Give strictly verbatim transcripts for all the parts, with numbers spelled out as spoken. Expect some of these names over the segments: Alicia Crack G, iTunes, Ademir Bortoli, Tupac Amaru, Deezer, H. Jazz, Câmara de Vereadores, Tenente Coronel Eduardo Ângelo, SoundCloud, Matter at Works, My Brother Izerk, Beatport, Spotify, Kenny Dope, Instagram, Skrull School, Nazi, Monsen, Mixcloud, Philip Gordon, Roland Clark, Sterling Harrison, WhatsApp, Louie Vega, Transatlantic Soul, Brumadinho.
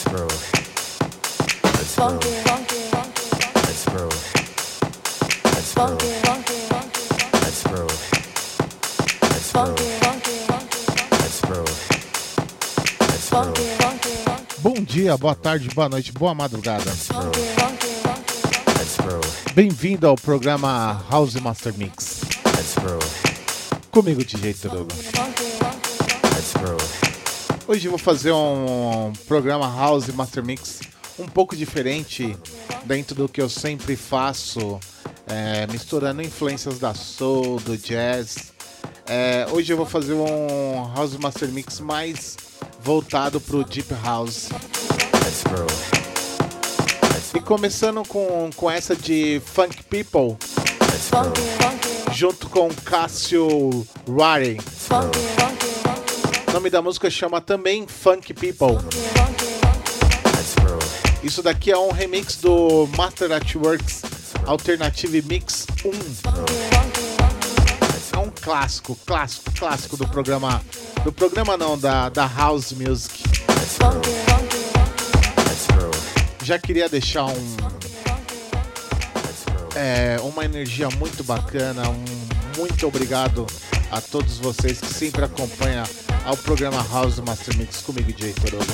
Let's roll. Let's roll. Let's roll. Let's roll. Let's roll. Let's roll. Let's roll. Let's roll. Bom dia, boa tarde, boa noite, boa madrugada. Bem-vindo ao programa House Master Mix. Comigo, D J Torugo. Hoje eu vou fazer um programa House Master Mix um pouco diferente dentro do que eu sempre faço, é, misturando influências da soul, do jazz. É, hoje eu vou fazer um House Master Mix mais voltado para o Deep House. E começando com, com essa de Funk People, junto com Cassio Riley. O nome da música chama também Funk People. Isso daqui é um remix do Matter at Works Alternative Mix um. É um clássico, clássico, clássico do programa. Do programa não, da, da House Music. Já queria deixar um, é, uma energia muito bacana. Um, muito obrigado a todos vocês que sempre acompanham ao programa House Master Mix comigo, D J Torugo.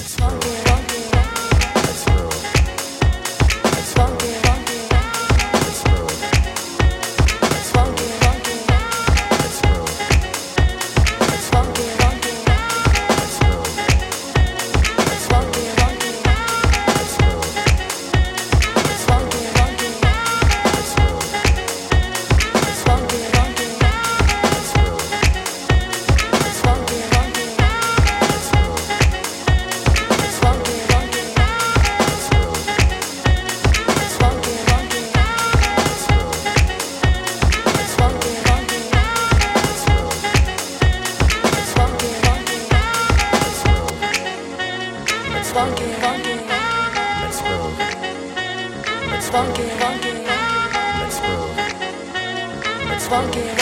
Funky, funky.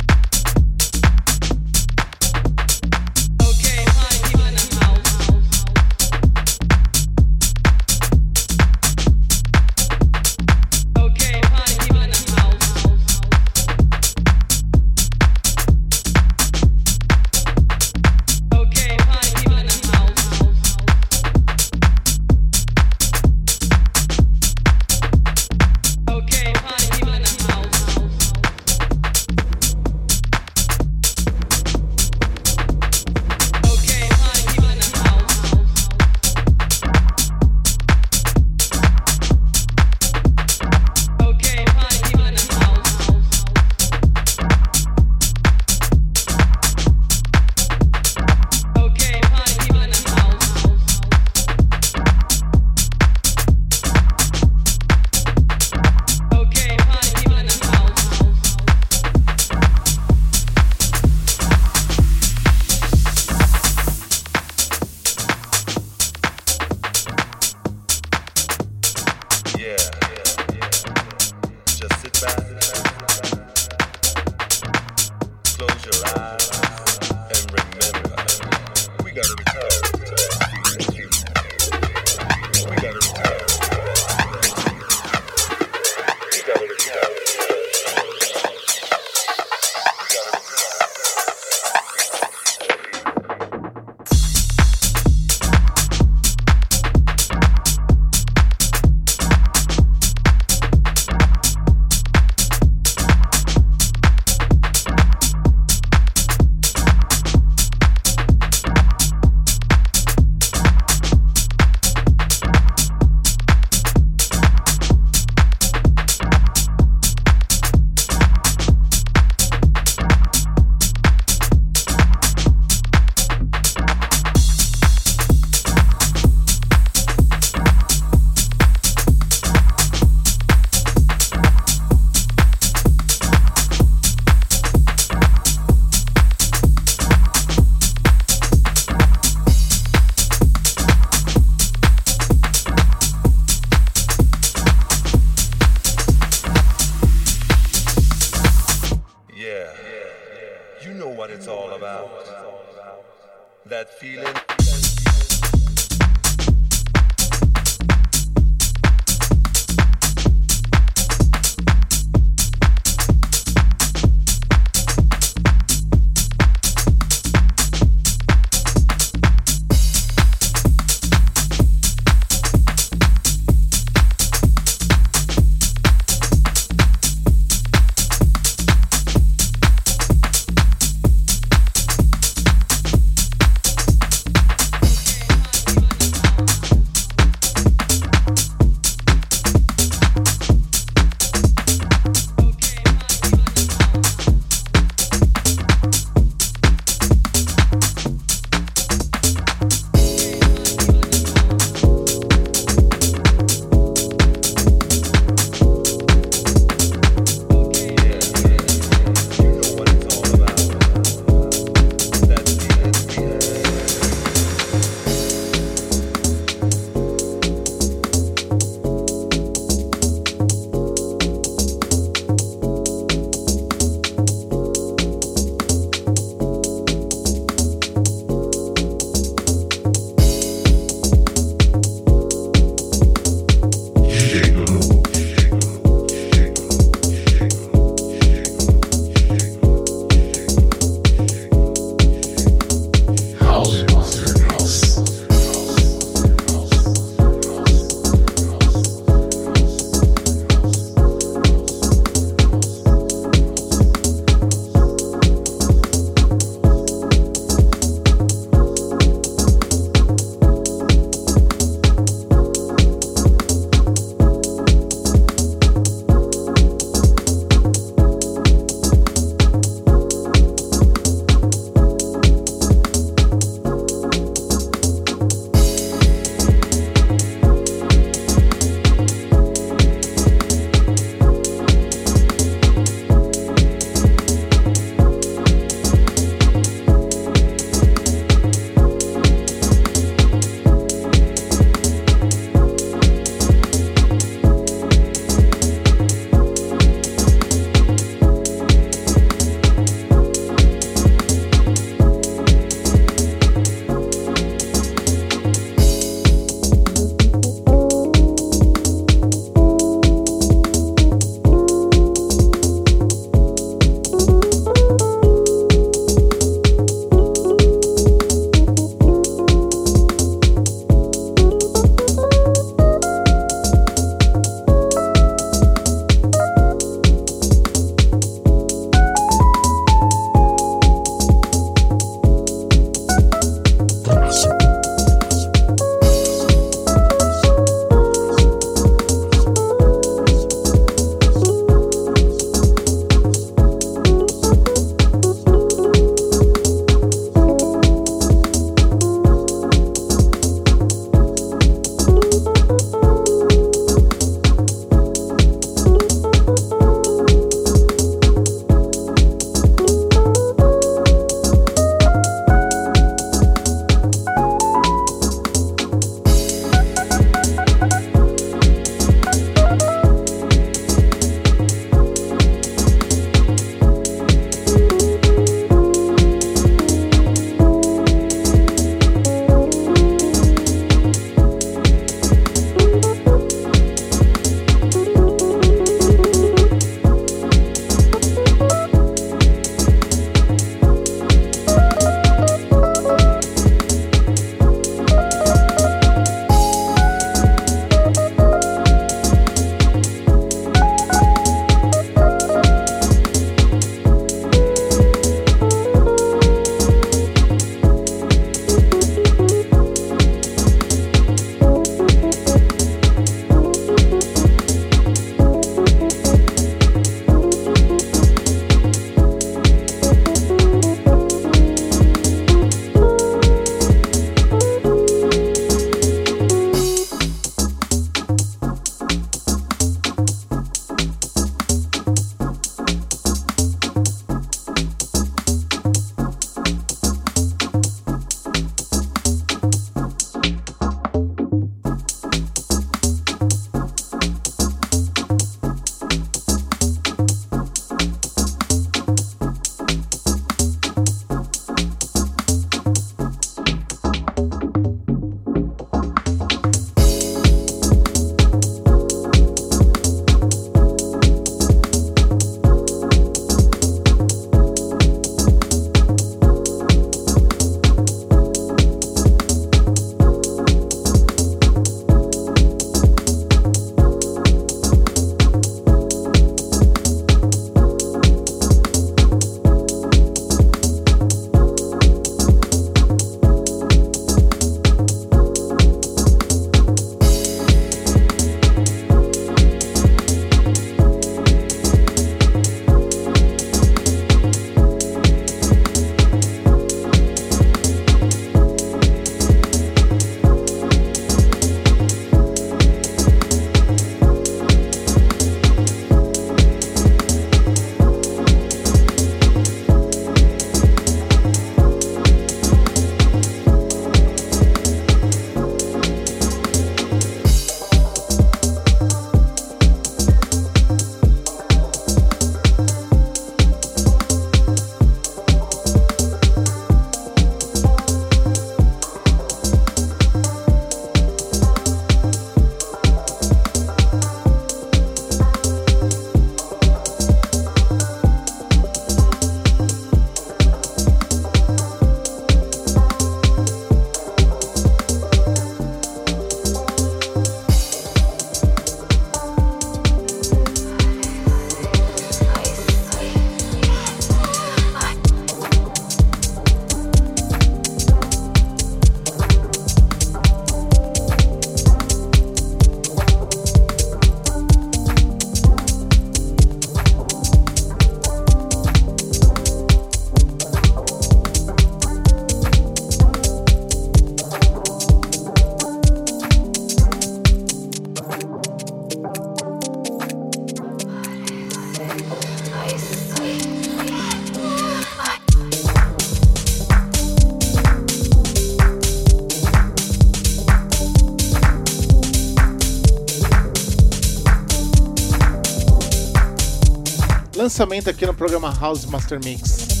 lançamento aqui no programa House Master Mix.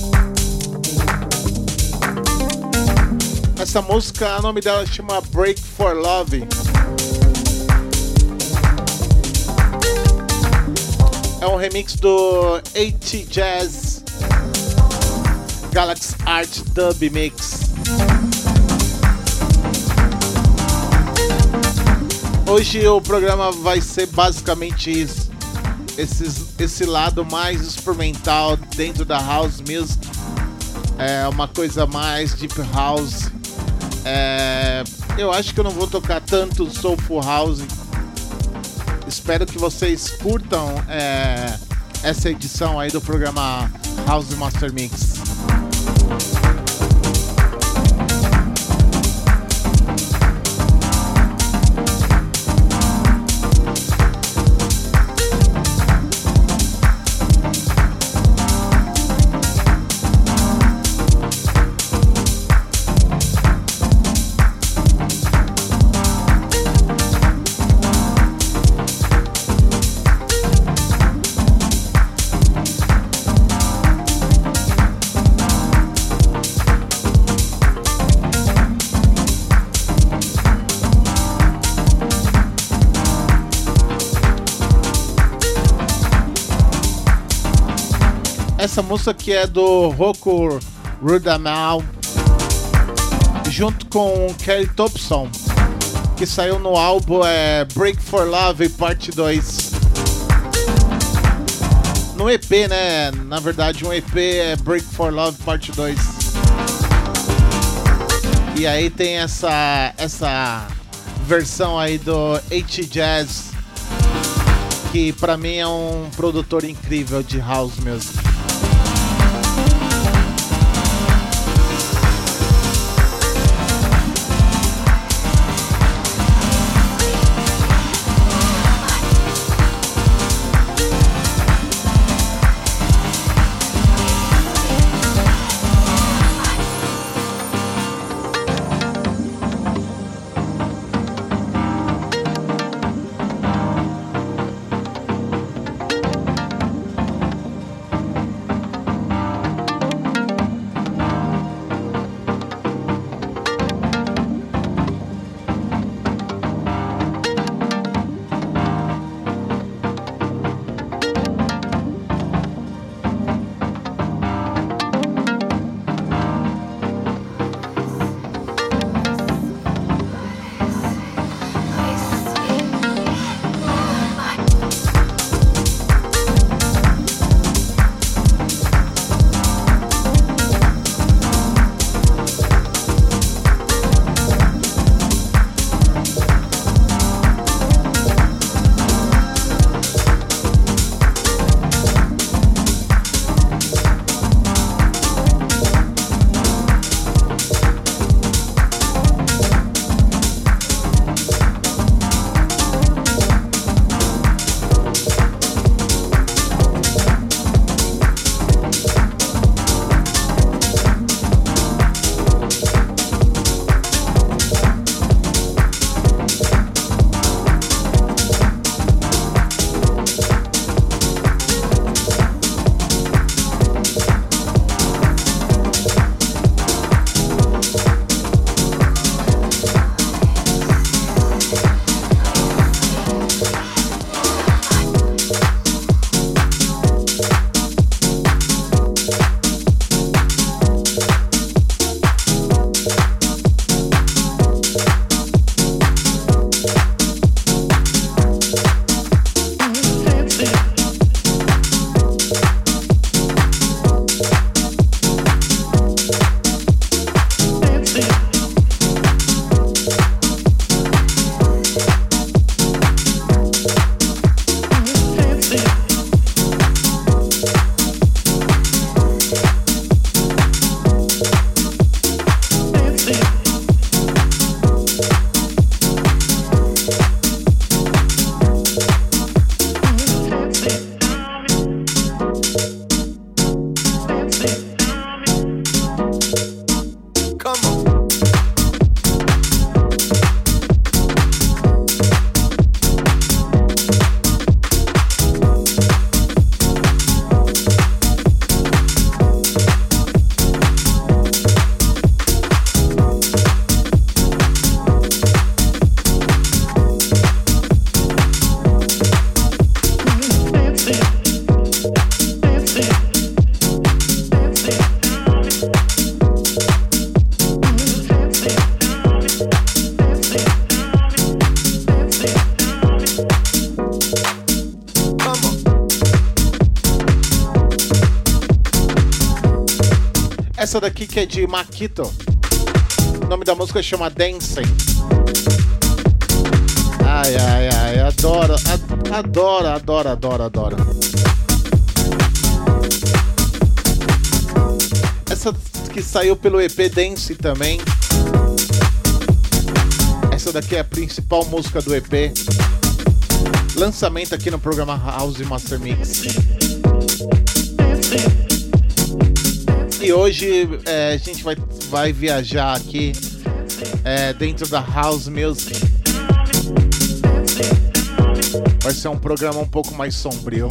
Essa música, o nome dela chama Break for Love. É um remix do H. Jazz Galaxy Art Dub Mix. Hoje o programa vai ser basicamente isso, esse, esse lado mais experimental dentro da house music, é uma coisa mais deep house. É, eu acho que eu não vou tocar tanto soulful house. Espero que vocês curtam é, essa edição aí do programa House Master Mix. Essa música que é do Roku Rudanau, junto com Kerry Thompson, que saiu no álbum é, Break for Love, parte dois. No E P, né? Na verdade, um E P é Break for Love, parte dois. E aí tem essa, essa versão aí do H. Jazz, que pra mim é um produtor incrível de house music. essa daqui que é de Makito. O nome da música chama Dancing. Ai, ai, ai, adoro, adoro, adoro, adoro, adoro. Essa que saiu pelo E P Dance também. Essa daqui é a principal música do E P. Lançamento aqui no programa House Master Mix. E hoje é, a gente vai, vai viajar aqui é, dentro da House Music. Vai ser um programa um pouco mais sombrio.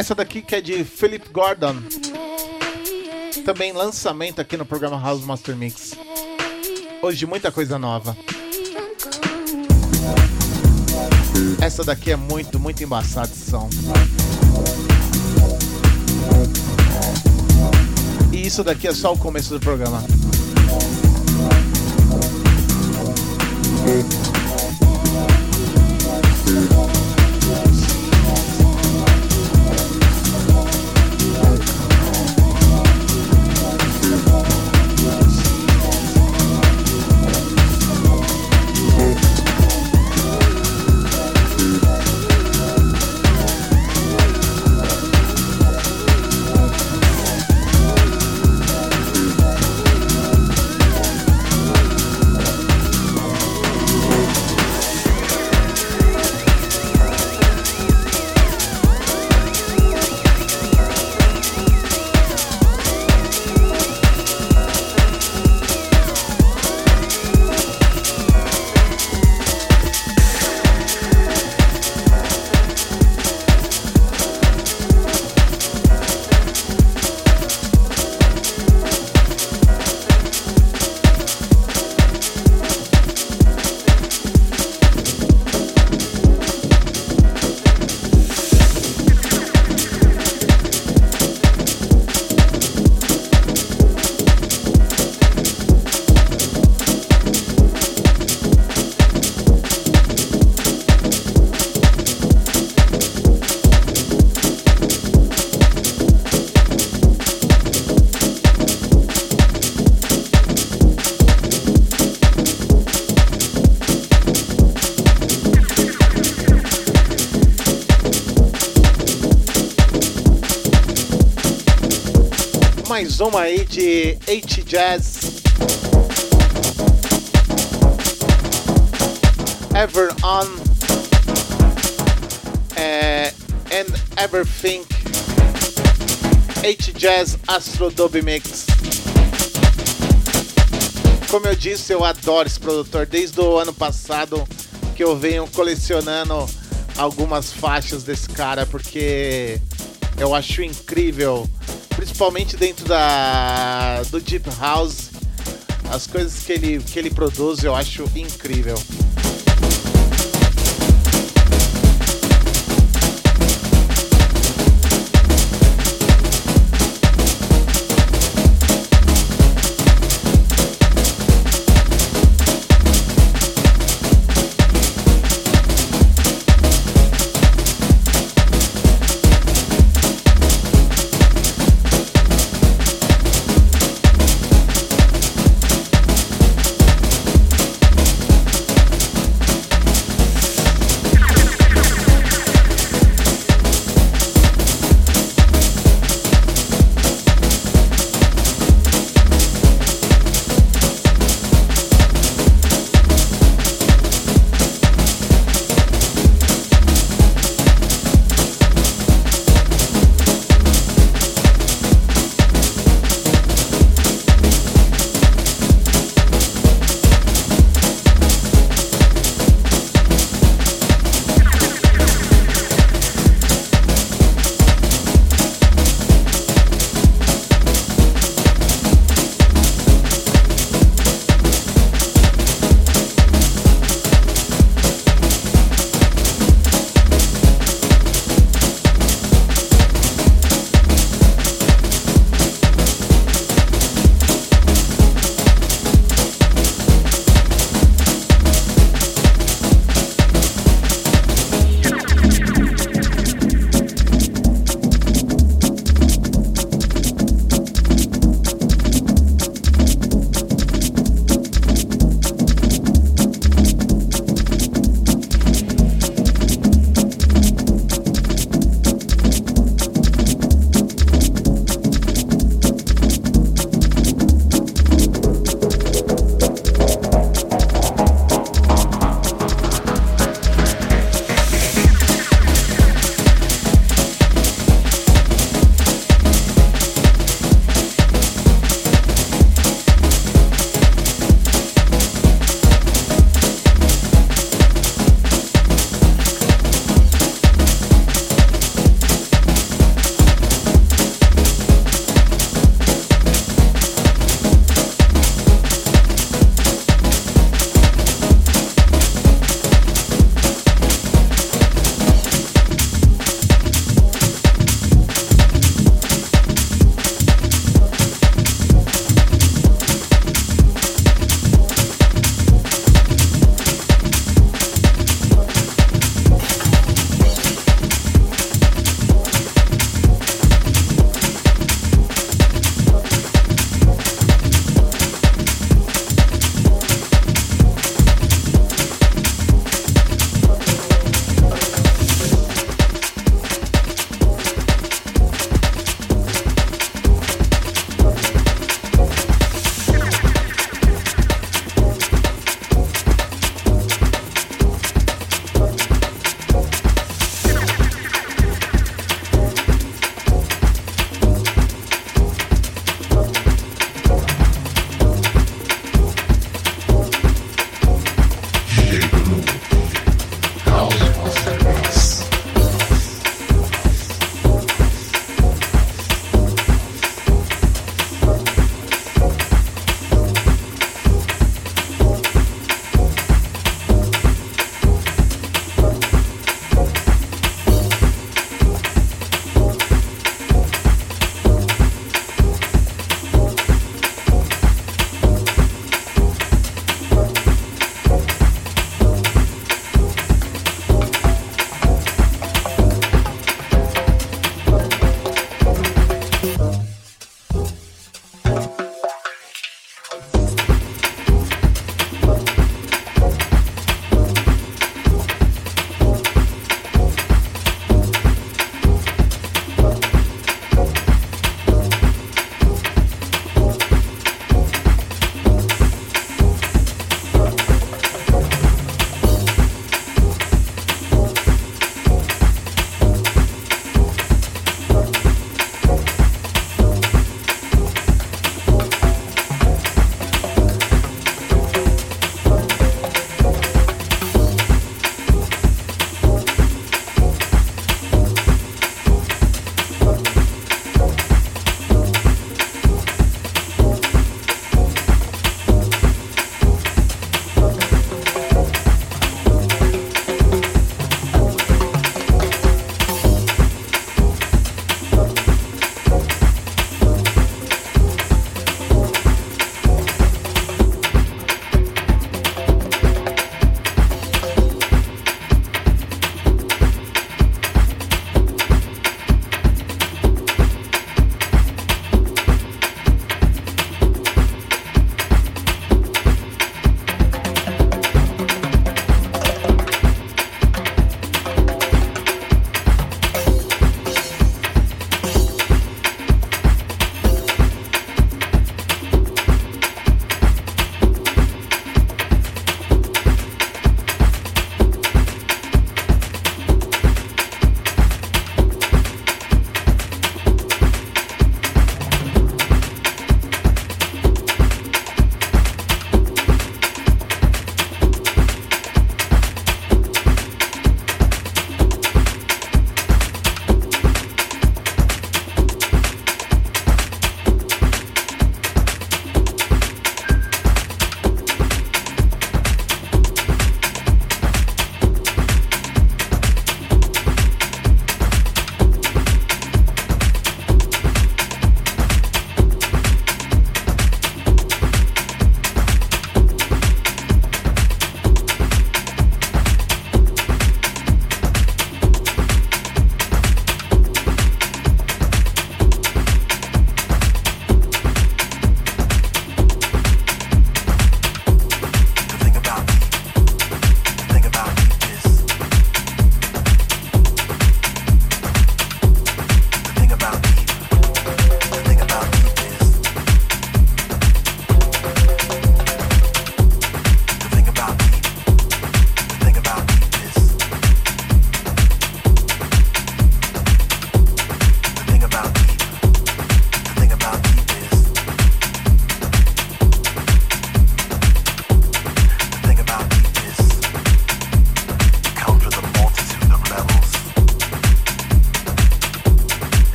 Essa daqui que é de Philip Gordon. Também lançamento aqui no programa House Master Mix. Hoje muita coisa nova. Essa daqui é muito, muito embaçada esse som. E isso daqui é só o começo do programa. Mais uma aí de H. Jazz, Ever On é, and Everything. H. Jazz Astro Dub Mix. Como eu disse, eu adoro esse produtor. Desde o ano passado que eu venho colecionando algumas faixas desse cara, porque eu acho incrível. Principalmente dentro da, do Deep House, as coisas que ele, que ele produz eu acho incrível.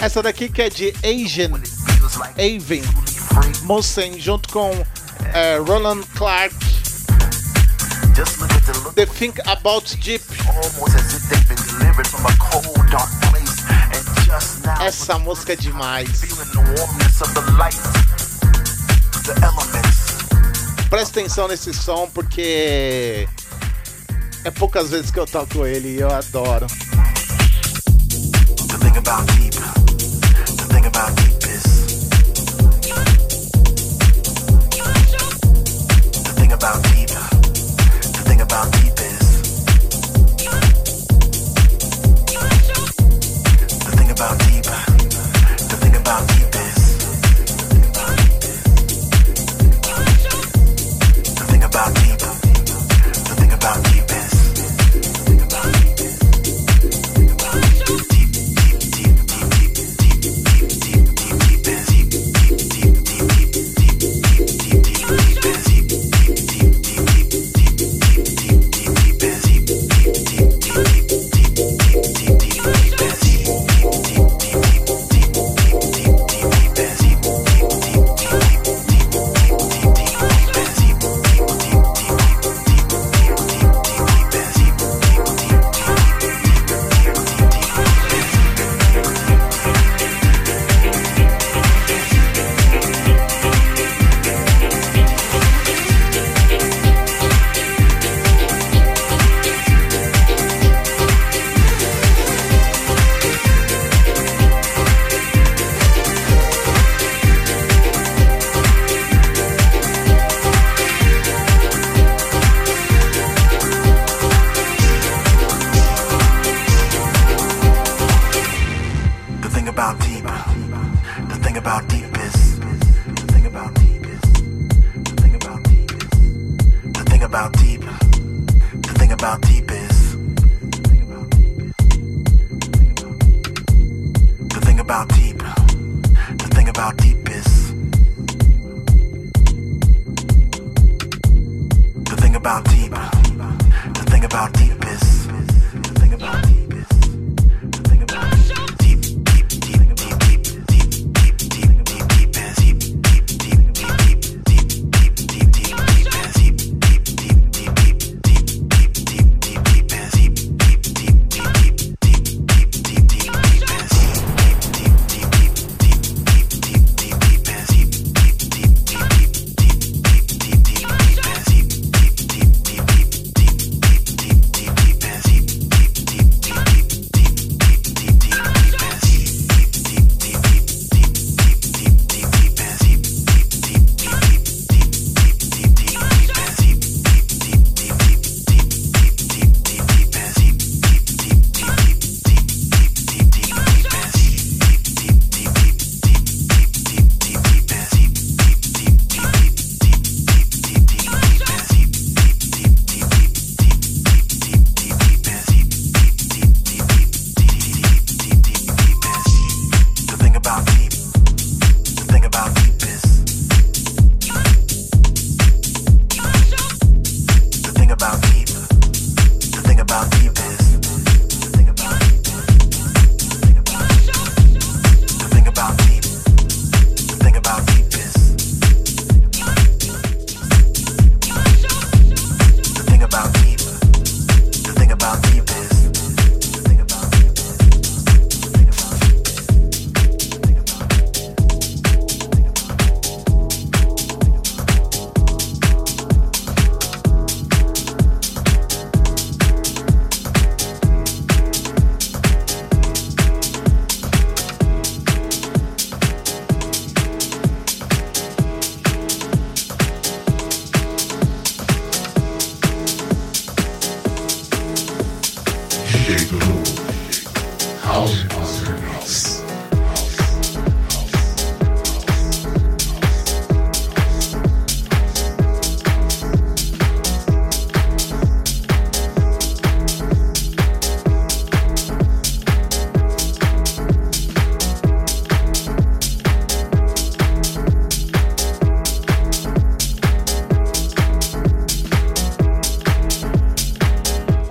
Essa daqui que é de Asian Avian, Monsen junto com uh, Roland Clark, They Think About Deep. Essa música é demais. Presta atenção nesse som porque é poucas vezes que eu toco ele e eu adoro.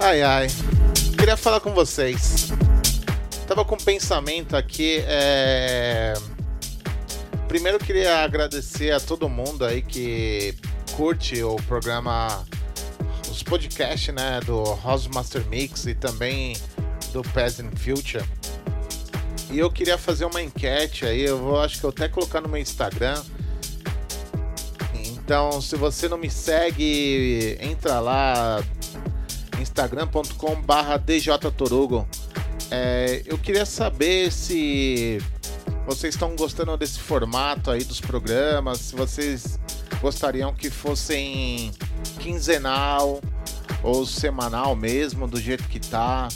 Ai, ai. Queria falar com vocês. Tava com um pensamento aqui. É... Primeiro, queria agradecer a todo mundo aí que curte o programa, os podcasts, né, do House Master Mix e também do Past and Future. E eu queria fazer uma enquete aí, eu vou, acho que eu até colocar no meu Instagram. Então, se você não me segue, entra lá, instagram ponto com barra d j torugo. É, eu queria saber se vocês estão gostando desse formato aí dos programas, se vocês gostariam que fossem quinzenal ou semanal mesmo, do jeito que tá.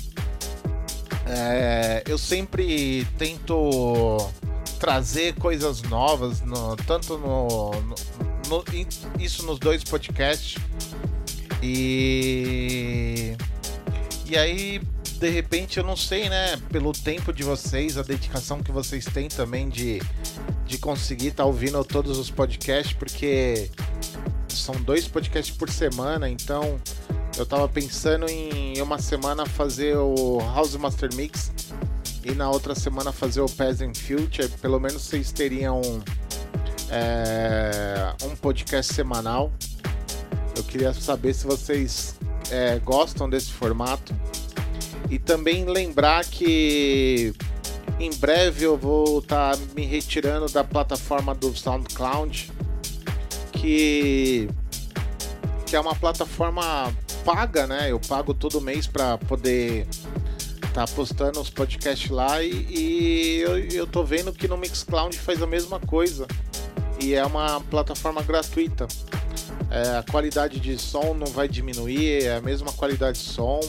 É, eu sempre tento trazer coisas novas, no, tanto no, no, no, isso nos dois podcasts, e, e aí de repente, eu não sei, né, pelo tempo de vocês, a dedicação que vocês têm também de, de conseguir estar tá ouvindo todos os podcasts, porque são dois podcasts por semana, então... Eu tava pensando em uma semana fazer o House Master Mix e na outra semana fazer o Past and Future. Pelo menos vocês teriam é, um podcast semanal. Eu queria saber se vocês é, gostam desse formato. E também lembrar que em breve eu vou estar tá me retirando da plataforma do SoundCloud, que, que é uma plataforma... paga, né? Eu pago todo mês para poder estar tá postando os podcasts lá, e, e eu, eu tô vendo que no Mixcloud faz a mesma coisa e é uma plataforma gratuita. É, a qualidade de som não vai diminuir, é a mesma qualidade de som,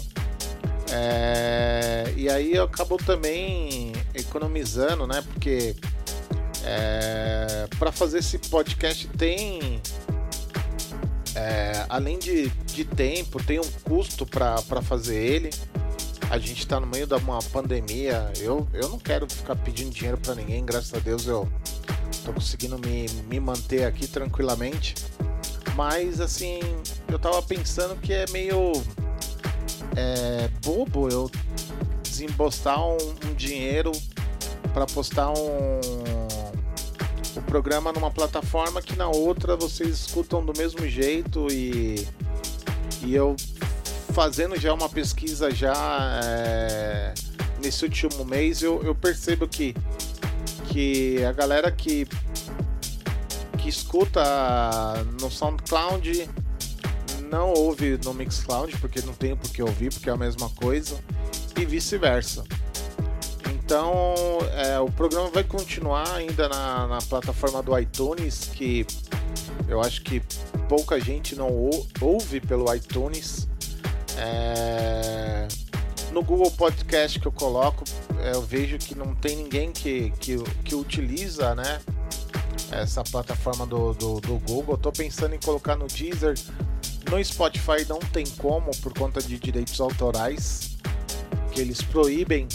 é, e aí eu acabo também economizando, né? Porque é, para fazer esse podcast tem... É, além de, de tempo, tem um custo para fazer ele. A gente está no meio de uma pandemia. Eu, eu não quero ficar pedindo dinheiro para ninguém. Graças a Deus eu tô conseguindo me, me manter aqui tranquilamente. Mas assim, eu tava pensando que é meio é, bobo eu desembolsar um, um dinheiro para postar um... o programa numa plataforma que na outra vocês escutam do mesmo jeito, e, e eu fazendo já uma pesquisa já é, nesse último mês eu, eu percebo que, que a galera que, que escuta no SoundCloud não ouve no Mixcloud, porque não tem por que ouvir, porque é a mesma coisa, e vice-versa. Então, é, o programa vai continuar ainda na, na plataforma do iTunes, que eu acho que pouca gente não ou, ouve pelo iTunes. É, no Google Podcast que eu coloco, é, eu vejo que não tem ninguém que, que, que utiliza, né, essa plataforma do, do, do Google. Estou pensando em colocar no Deezer. No Spotify não tem como, por conta de direitos autorais, que eles proíbem.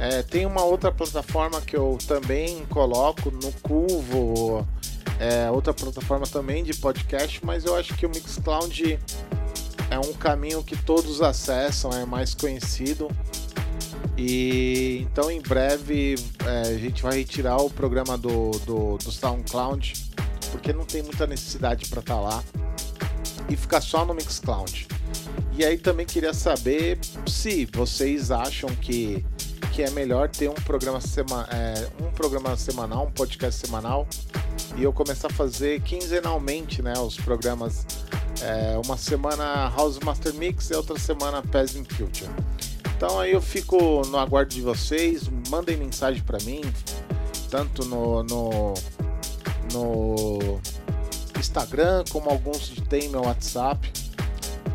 É, tem uma outra plataforma que eu também coloco no Cuvo, é, outra plataforma também de podcast, mas eu acho que o Mixcloud é um caminho que todos acessam, é mais conhecido, e então em breve é, a gente vai retirar o programa do, do, do SoundCloud, porque não tem muita necessidade para estar lá e ficar só no Mixcloud. E aí também queria saber se vocês acham que que é melhor ter um programa, sema, é, um programa semanal, um podcast semanal, e eu começar a fazer quinzenalmente, né, os programas, é, uma semana House Master Mix e outra semana Past and Future. Então aí eu fico no aguardo de vocês, mandem mensagem para mim, tanto no, no, no Instagram, como alguns têm meu WhatsApp.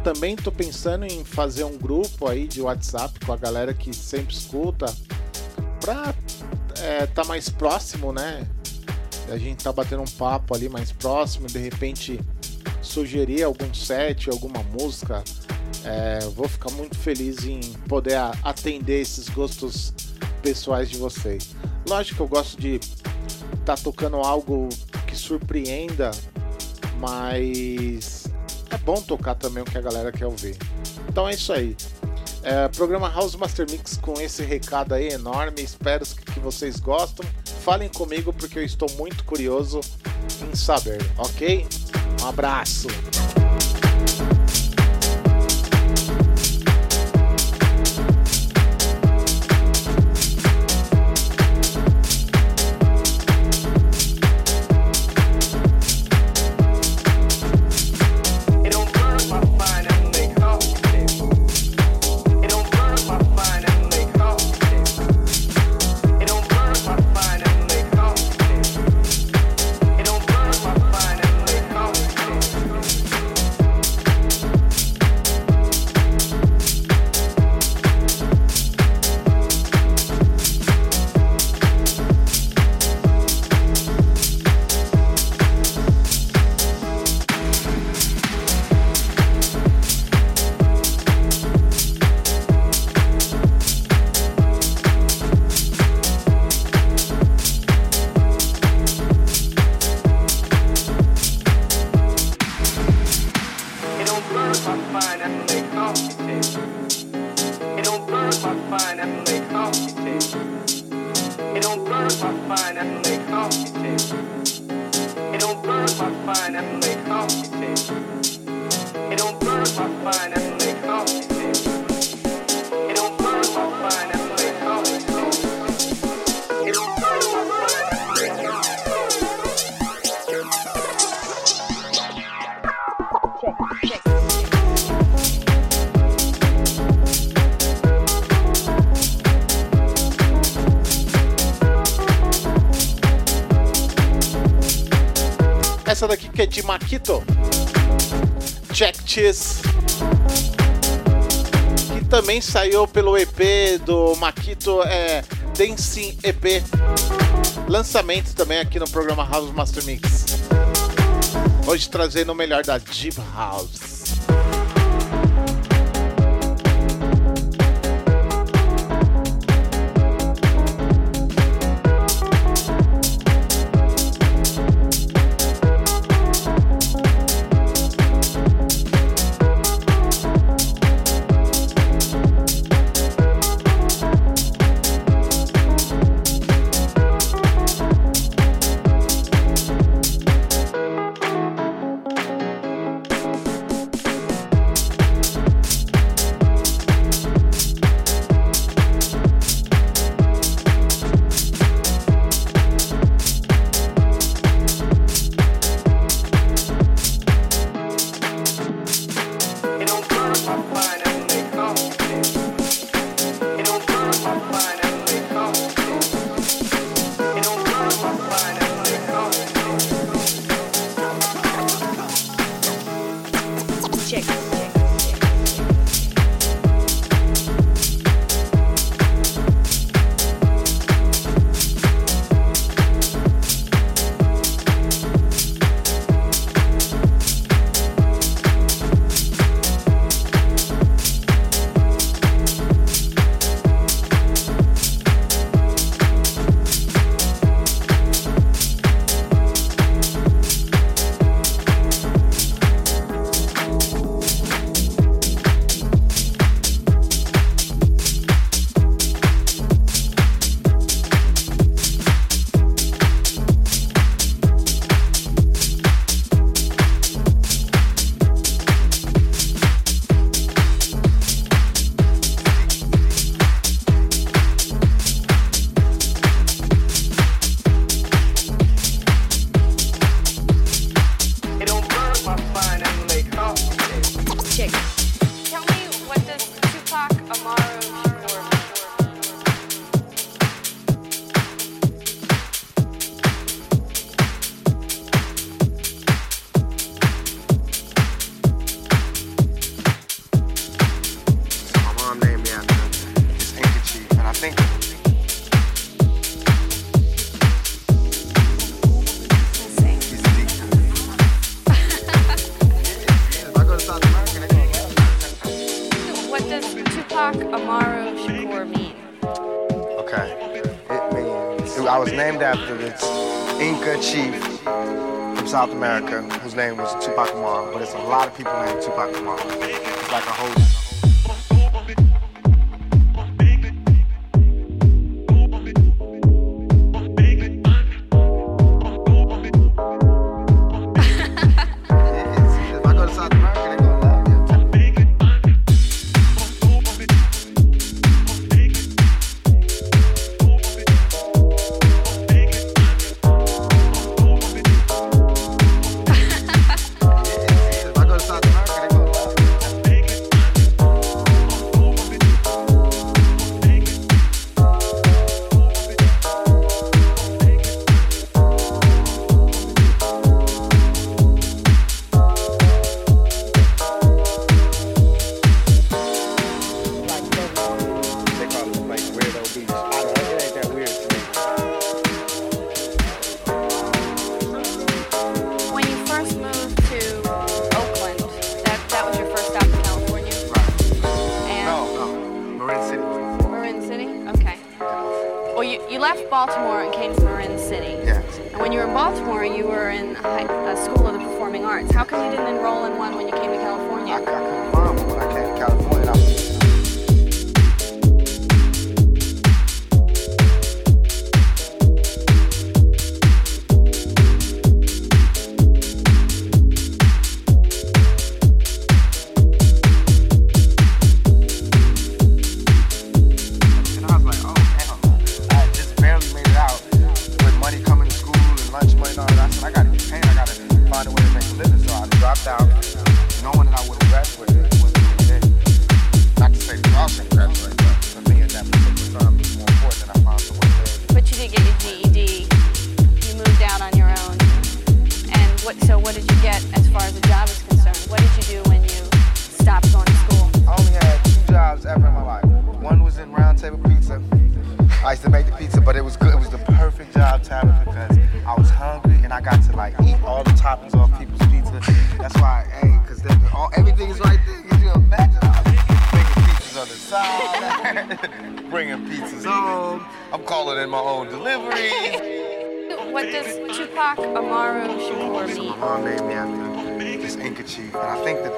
Também estou pensando em fazer um grupo aí de WhatsApp com a galera que sempre escuta, para é, tá mais próximo, né? A gente tá batendo um papo ali mais próximo, de repente sugerir algum set, alguma música. É, vou ficar muito feliz em poder atender esses gostos pessoais de vocês. Lógico que eu gosto de tá tocando algo que surpreenda, mas... é bom tocar também o que a galera quer ouvir. Então é isso aí. É, programa House Master Mix com esse recado aí enorme. Espero que vocês gostem. Falem comigo porque eu estou muito curioso em saber, ok? Um abraço! Essa daqui que é de Makito, Check Cheese, que também saiu pelo E P do Makito, é Dancing E P, lançamento também aqui no programa House Master Mix, hoje trazendo o melhor da Deep House. America, whose name was Tupac Amaru, but it's a lot of people named Tupac Amaru. It's like a whole... Baltimore, you were in a, a school of the performing arts. How come you didn't enroll in one when you came to California? I, I couldn't find one when I came to California. I...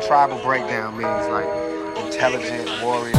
Tribal breakdown means like intelligent warrior.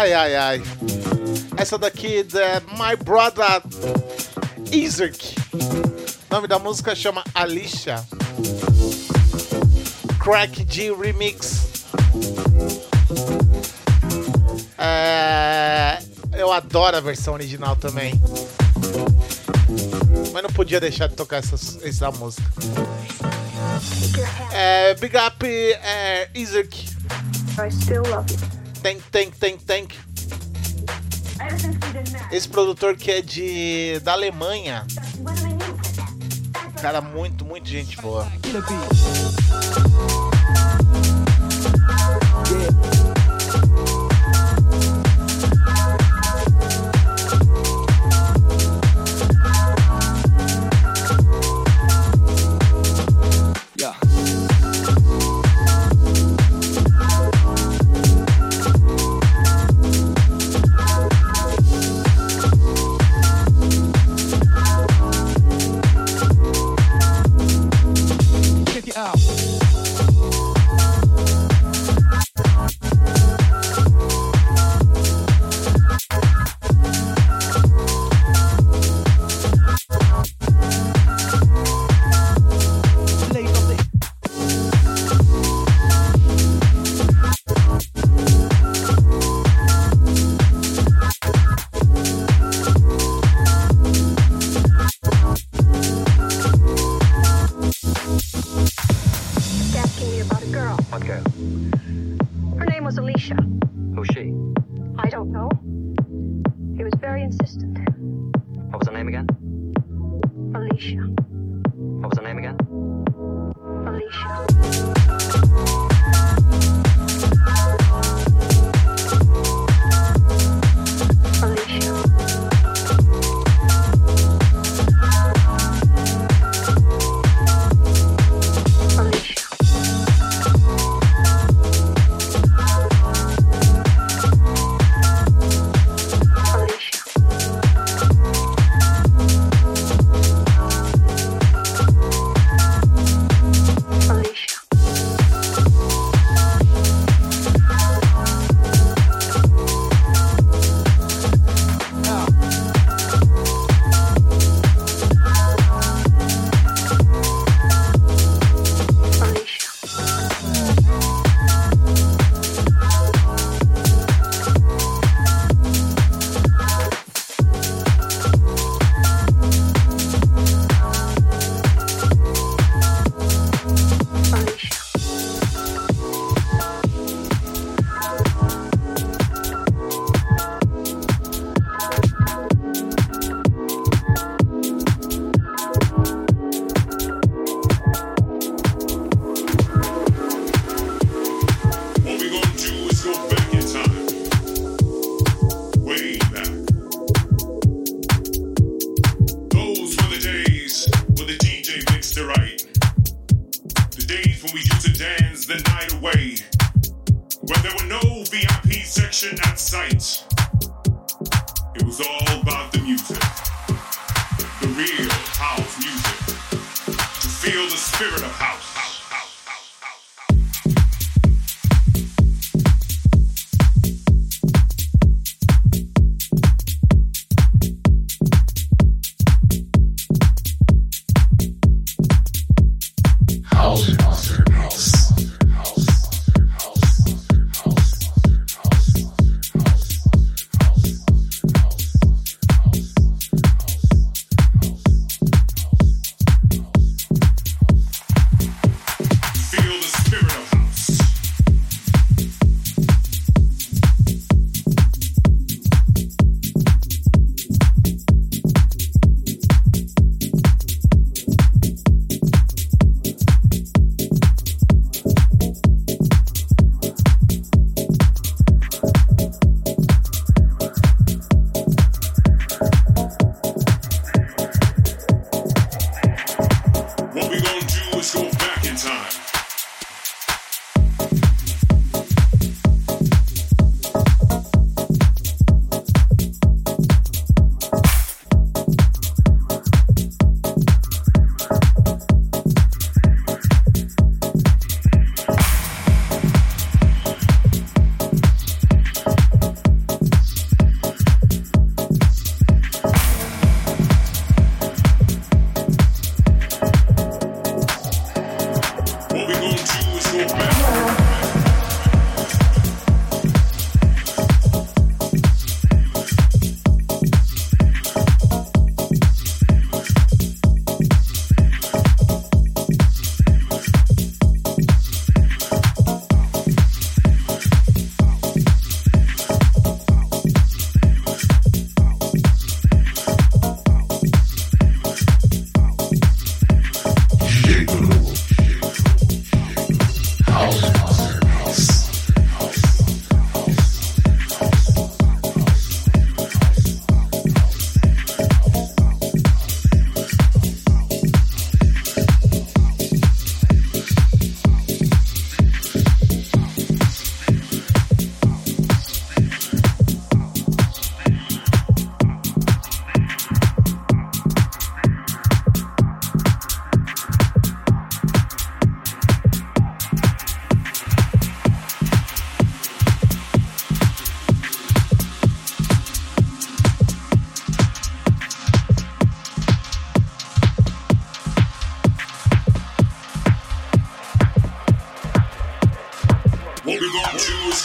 Ai, ai, ai. Essa daqui é My Brother Izerk. O nome da música chama Alicia Crack G Remix. É... Eu adoro a versão original também, mas não podia deixar de tocar essa, essa música. É, Big Up é, Izerk. I still love it. Tank, tank, tank, tank. Esse produtor que é de da Alemanha. Cara, muito, muito gente boa.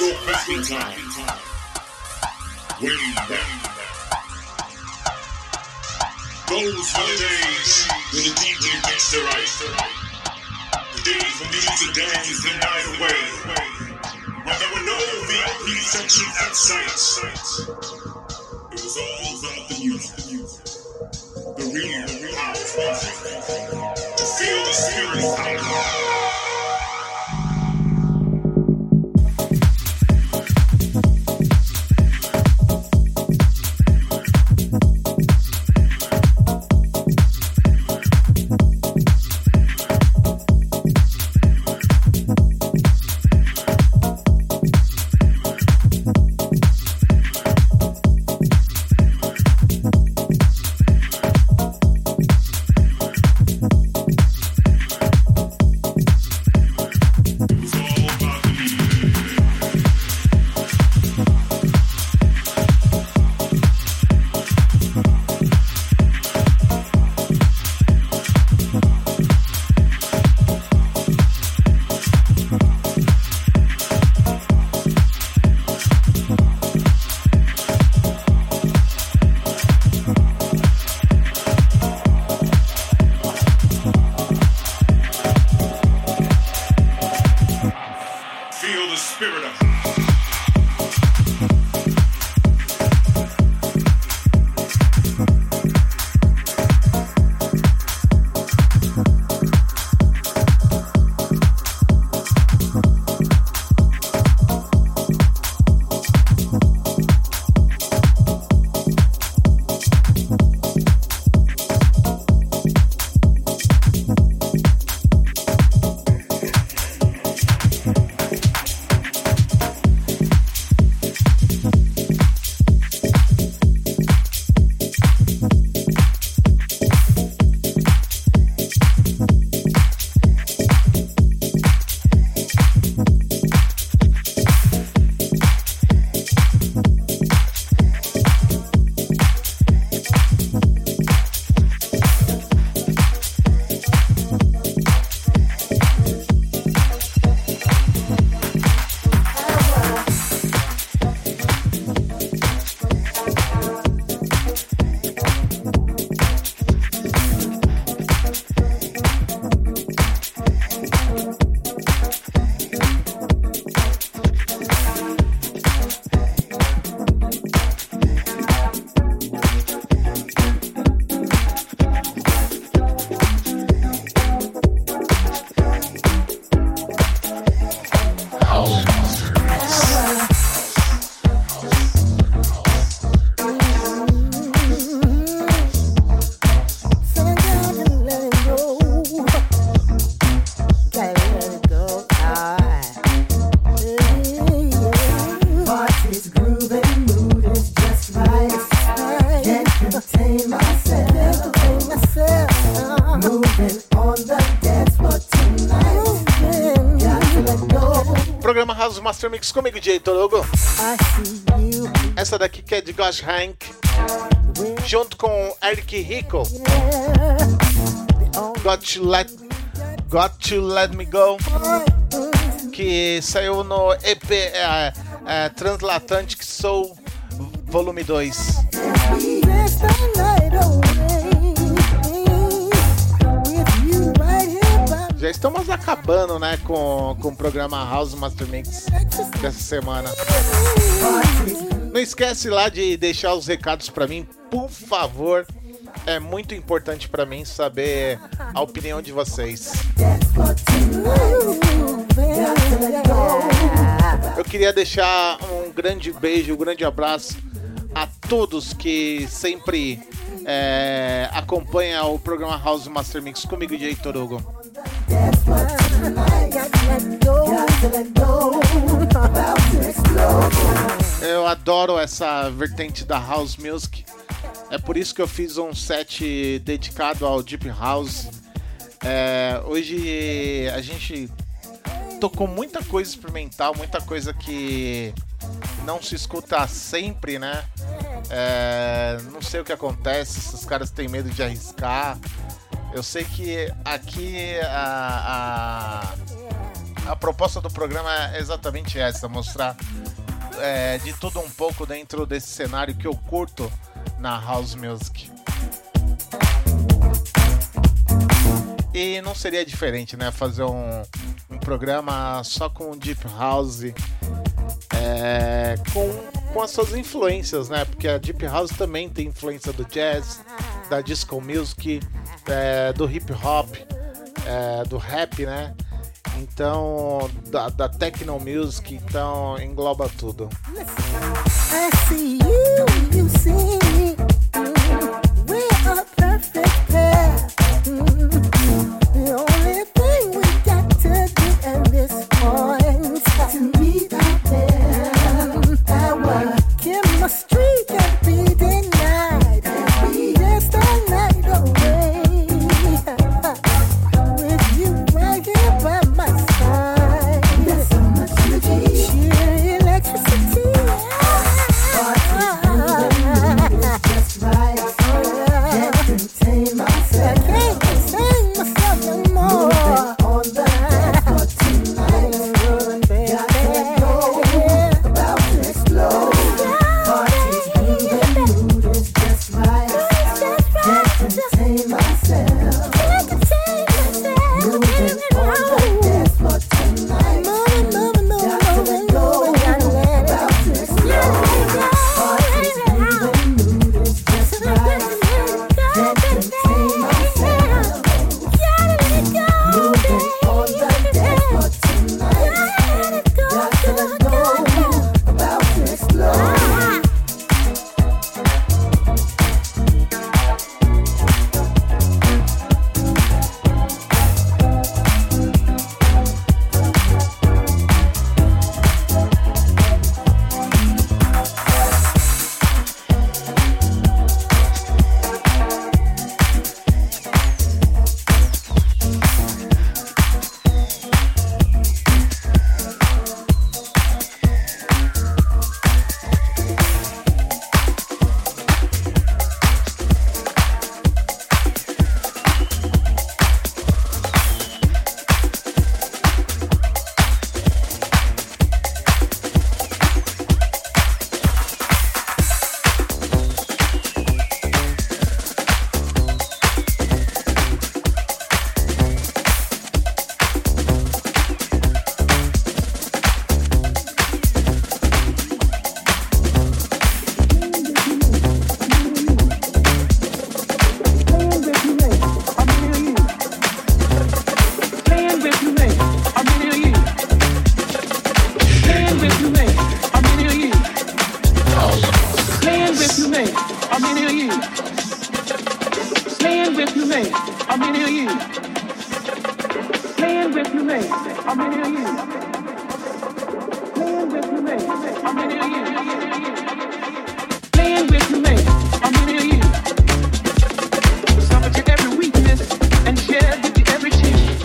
So passing time. Way back. Those were the days when the D J gets the right. The days when music dances the night away. When there were no V I P section at sites. It was all about the music. The real, the real house music. To feel the spirit of the Master Mix comigo, Heitor Hugo. Essa daqui que é de Gosh Hank, junto com Eric Rico. Got to let, got to let me go, que saiu no E P é, é, Transatlantic Soul Volume dois. Já estamos acabando, né, com, com o programa House Master Mix dessa semana. Não esquece lá de deixar os recados para mim, por favor. É muito importante para mim saber a opinião de vocês. Eu queria deixar um grande beijo, um grande abraço a todos que sempre é, acompanham o programa House Master Mix comigo, Heitor Hugo. Eu adoro essa vertente da house music. É por isso que eu fiz um set dedicado ao deep house. É, hoje a gente tocou muita coisa experimental, muita coisa que não se escuta sempre, né? É, não sei o que acontece, esses caras têm medo de arriscar. Eu sei que aqui a, a proposta do programa é exatamente essa, mostrar é, de tudo um pouco dentro desse cenário que eu curto na House Music. E não seria diferente, né? Fazer um, um programa só com Deep House, é, com, com as suas influências, né? Porque a Deep House também tem influência do jazz, da disco music, é, do hip hop, é, do rap, né? Então, da, da techno music, então engloba tudo.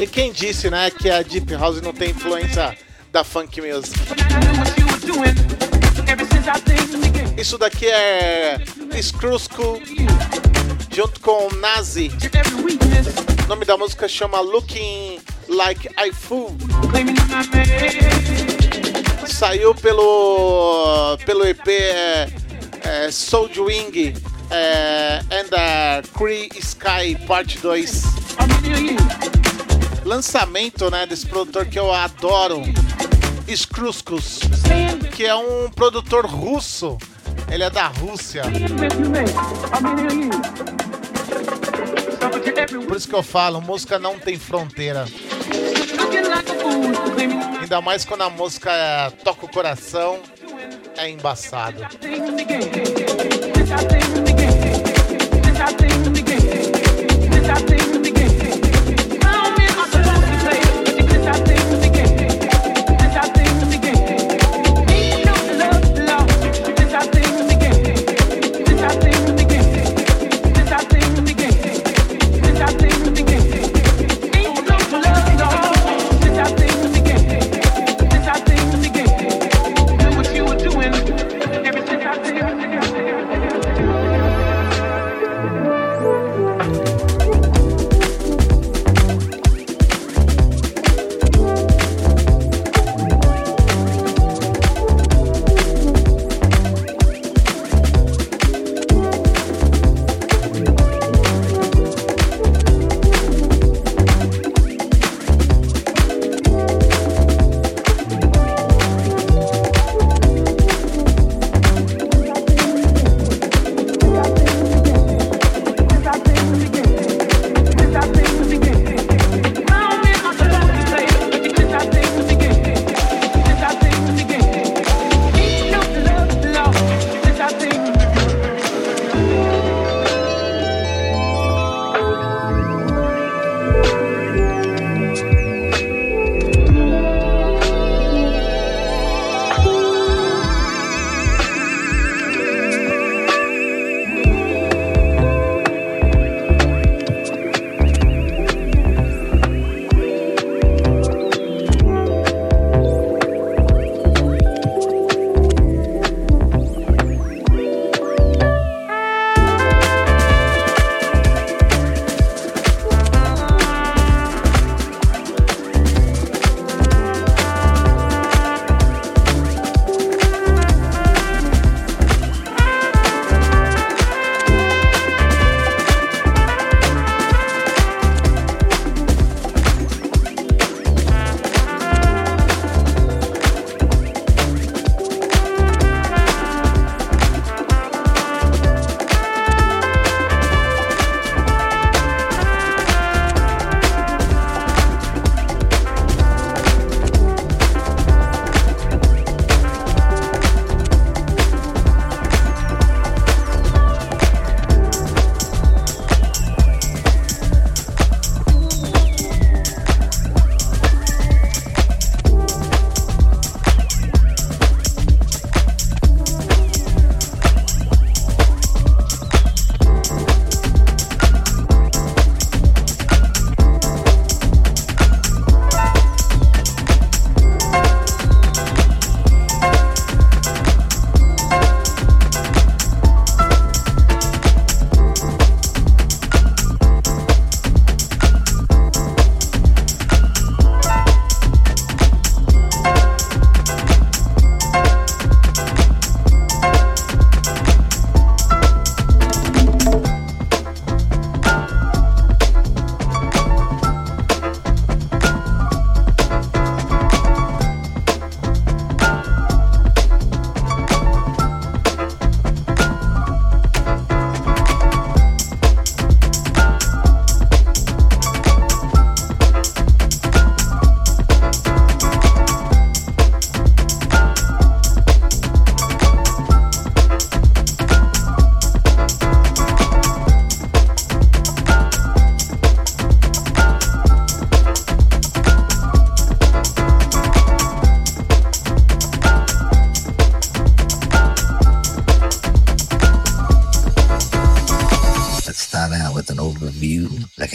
E quem disse, né, que a Deep House não tem influência da Funk Music? Isso daqui é Skrull School junto com Nazi. O nome da música chama Looking Like I Fool. Saiu pelo, pelo E P é, é, Soul De Wing é, and a Cree Sky Parte dois. Lançamento, né, desse produtor que eu adoro, Skruskus, que é um produtor russo. Ele é da Rússia. Por isso que eu falo, música não tem fronteira. Ainda mais quando a música toca o coração, é embaçado. Thank you.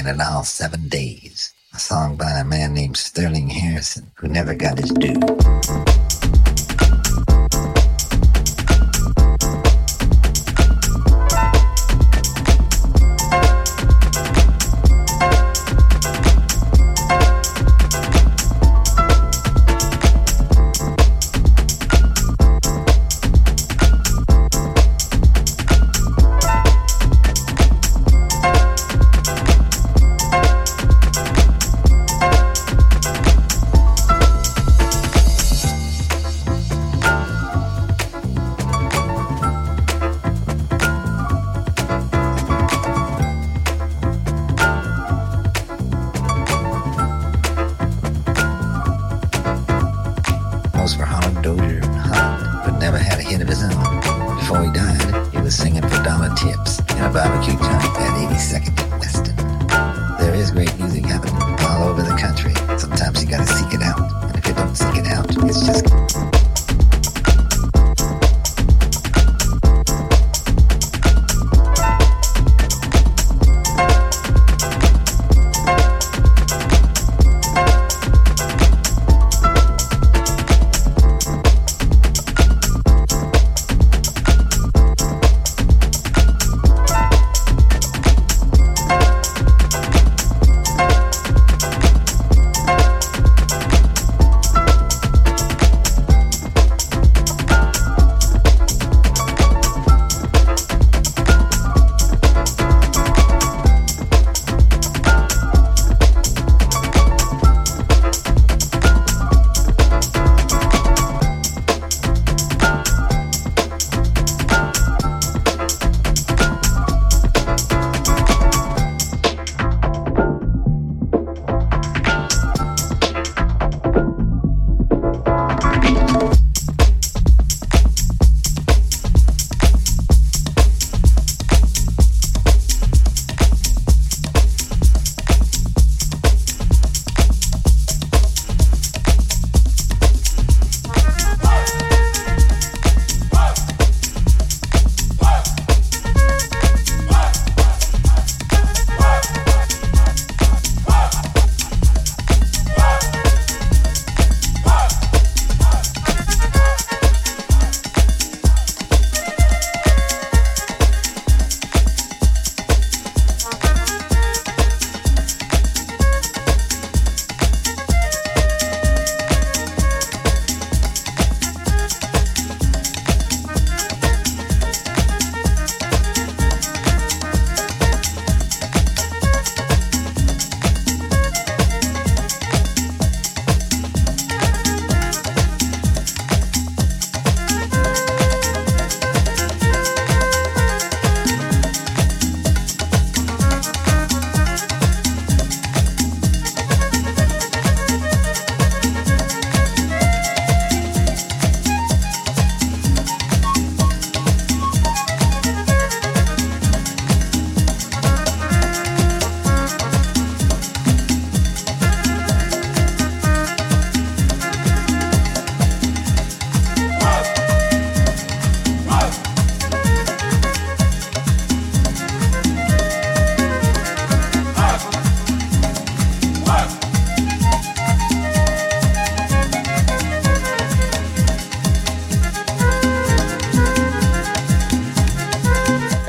and in all seven days, a song by a man named Sterling Harrison, who never got his due.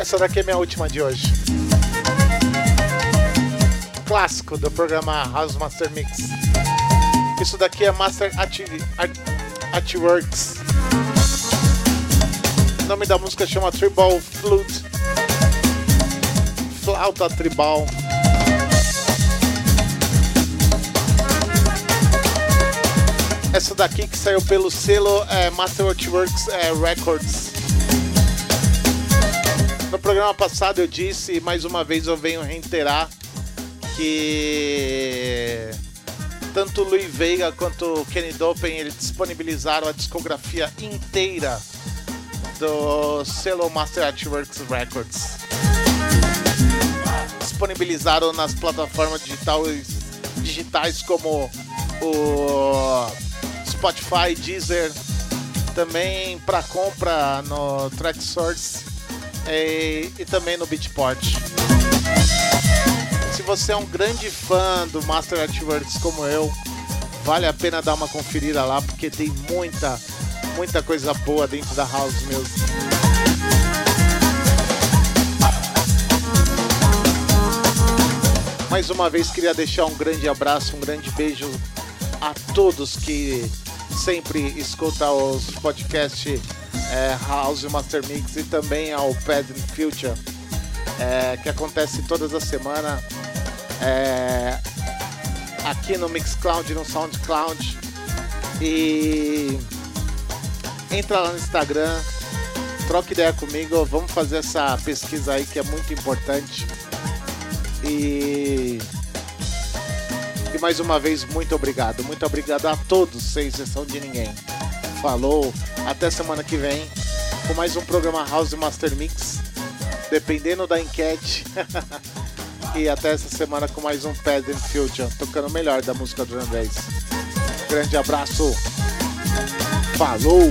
Essa daqui é minha última de hoje. Clássico do programa House Master Mix. Isso daqui é Master At, At, At Works. O nome da música chama Tribal Flute. Flauta tribal. Essa daqui que saiu pelo selo é, Master At Works é, Records. No programa passado eu disse, e mais uma vez eu venho reiterar, que tanto o Louie Vega quanto o Kenny Dope, eles disponibilizaram a discografia inteira do selo Master At Works Records. Disponibilizaram nas plataformas digitais, digitais como o Spotify, Deezer, também para compra no Track Source. E, e também no Beatport. Se você é um grande fã do Master at Works como eu, vale a pena dar uma conferida lá, porque tem muita, muita coisa boa dentro da House Music. Mais uma vez queria deixar um grande abraço, um grande beijo a todos que sempre escutam os podcasts é, House Master Mix e também ao Past and Future, é, que acontece todas as semanas é, aqui no Mixcloud, no SoundCloud. E entra lá no Instagram, troca ideia comigo, vamos fazer essa pesquisa aí que é muito importante. E... e mais uma vez, muito obrigado. Muito obrigado a todos, sem exceção de ninguém. Falou, até semana que vem com mais um programa House Master Mix, dependendo da enquete. E até essa semana com mais um Past and Future, tocando o melhor da música do Drum and Bass. Grande abraço. Falou.